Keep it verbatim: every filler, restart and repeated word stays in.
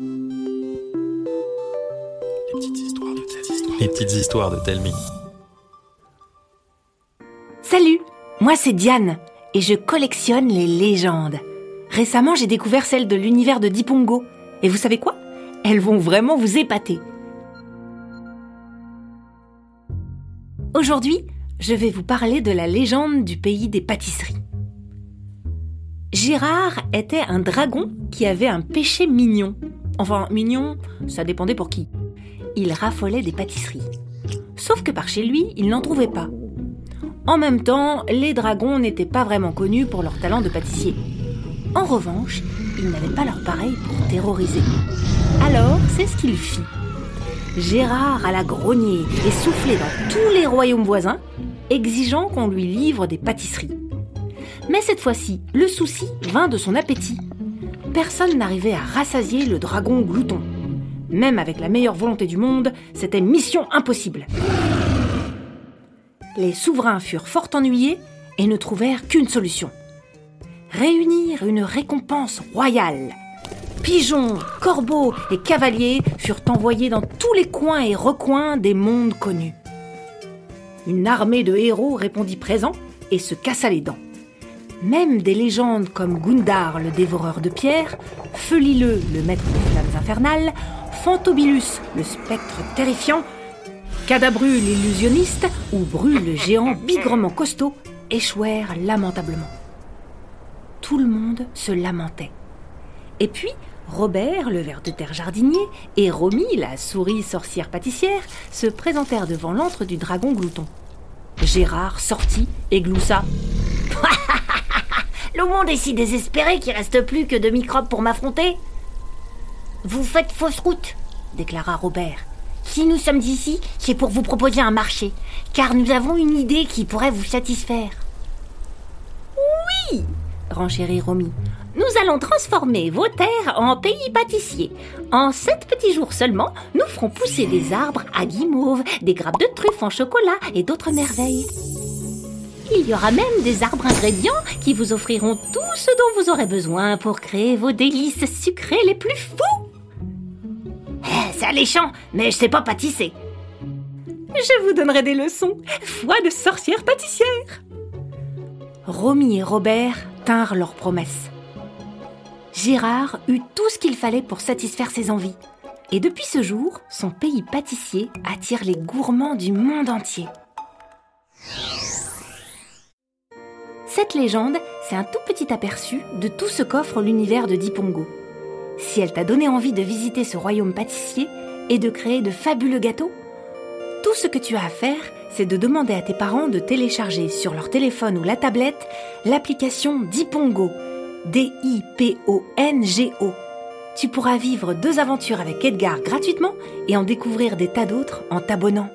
Les petites histoires de Telmi. Les petites histoires de Telmi. Salut, moi c'est Diane et je collectionne les légendes. Récemment, j'ai découvert celles de l'univers de Dipongo. Et vous savez quoi ? Elles vont vraiment vous épater. Aujourd'hui, je vais vous parler de la légende du pays des pâtisseries. Gérard était un dragon qui avait un péché mignon. Enfin, mignon, ça dépendait pour qui. Il raffolait des pâtisseries. Sauf que par chez lui, il n'en trouvait pas. En même temps, les dragons n'étaient pas vraiment connus pour leur talent de pâtissier. En revanche, ils n'avaient pas leur pareil pour terroriser. Alors, c'est ce qu'il fit. Gérard alla grogner et souffler dans tous les royaumes voisins, exigeant qu'on lui livre des pâtisseries. Mais cette fois-ci, le souci vint de son appétit. Personne n'arrivait à rassasier le dragon glouton. Même avec la meilleure volonté du monde, c'était mission impossible. Les souverains furent fort ennuyés et ne trouvèrent qu'une solution. Réunir une récompense royale. Pigeons, corbeaux et cavaliers furent envoyés dans tous les coins et recoins des mondes connus. Une armée de héros répondit présent et se cassa les dents. Même des légendes comme Gundar, le dévoreur de pierres, Felileu, le maître des flammes infernales, Fantobilus, le spectre terrifiant, Cadabru, l'illusionniste ou Bru, le géant bigrement costaud, échouèrent lamentablement. Tout le monde se lamentait. Et puis, Robert, le ver de terre jardinier, et Romy, la souris sorcière pâtissière, se présentèrent devant l'antre du dragon glouton. Gérard sortit et gloussa. « Le monde est si désespéré qu'il reste plus que de microbes pour m'affronter. »« Vous faites fausse route, » déclara Robert. « Si nous sommes ici, c'est pour vous proposer un marché, car nous avons une idée qui pourrait vous satisfaire. »« Oui !» renchérit Romy. « Nous allons transformer vos terres en pays pâtissier. En sept petits jours seulement, nous ferons pousser des arbres à guimauve, des grappes de truffes en chocolat et d'autres merveilles. Il y aura même des arbres ingrédients qui vous offriront tout ce dont vous aurez besoin pour créer vos délices sucrées les plus fous. Eh, c'est alléchant, mais je sais pas pâtisser. Je vous donnerai des leçons, foi de sorcière pâtissière. » Romy et Robert tinrent leurs promesses. Gérard eut tout ce qu'il fallait pour satisfaire ses envies. Et depuis ce jour, son pays pâtissier attire les gourmands du monde entier. Cette légende, c'est un tout petit aperçu de tout ce qu'offre l'univers de Dipongo. Si elle t'a donné envie de visiter ce royaume pâtissier et de créer de fabuleux gâteaux, tout ce que tu as à faire, c'est de demander à tes parents de télécharger sur leur téléphone ou la tablette l'application Dipongo, D I P O N G O. Tu pourras vivre deux aventures avec Edgar gratuitement et en découvrir des tas d'autres en t'abonnant.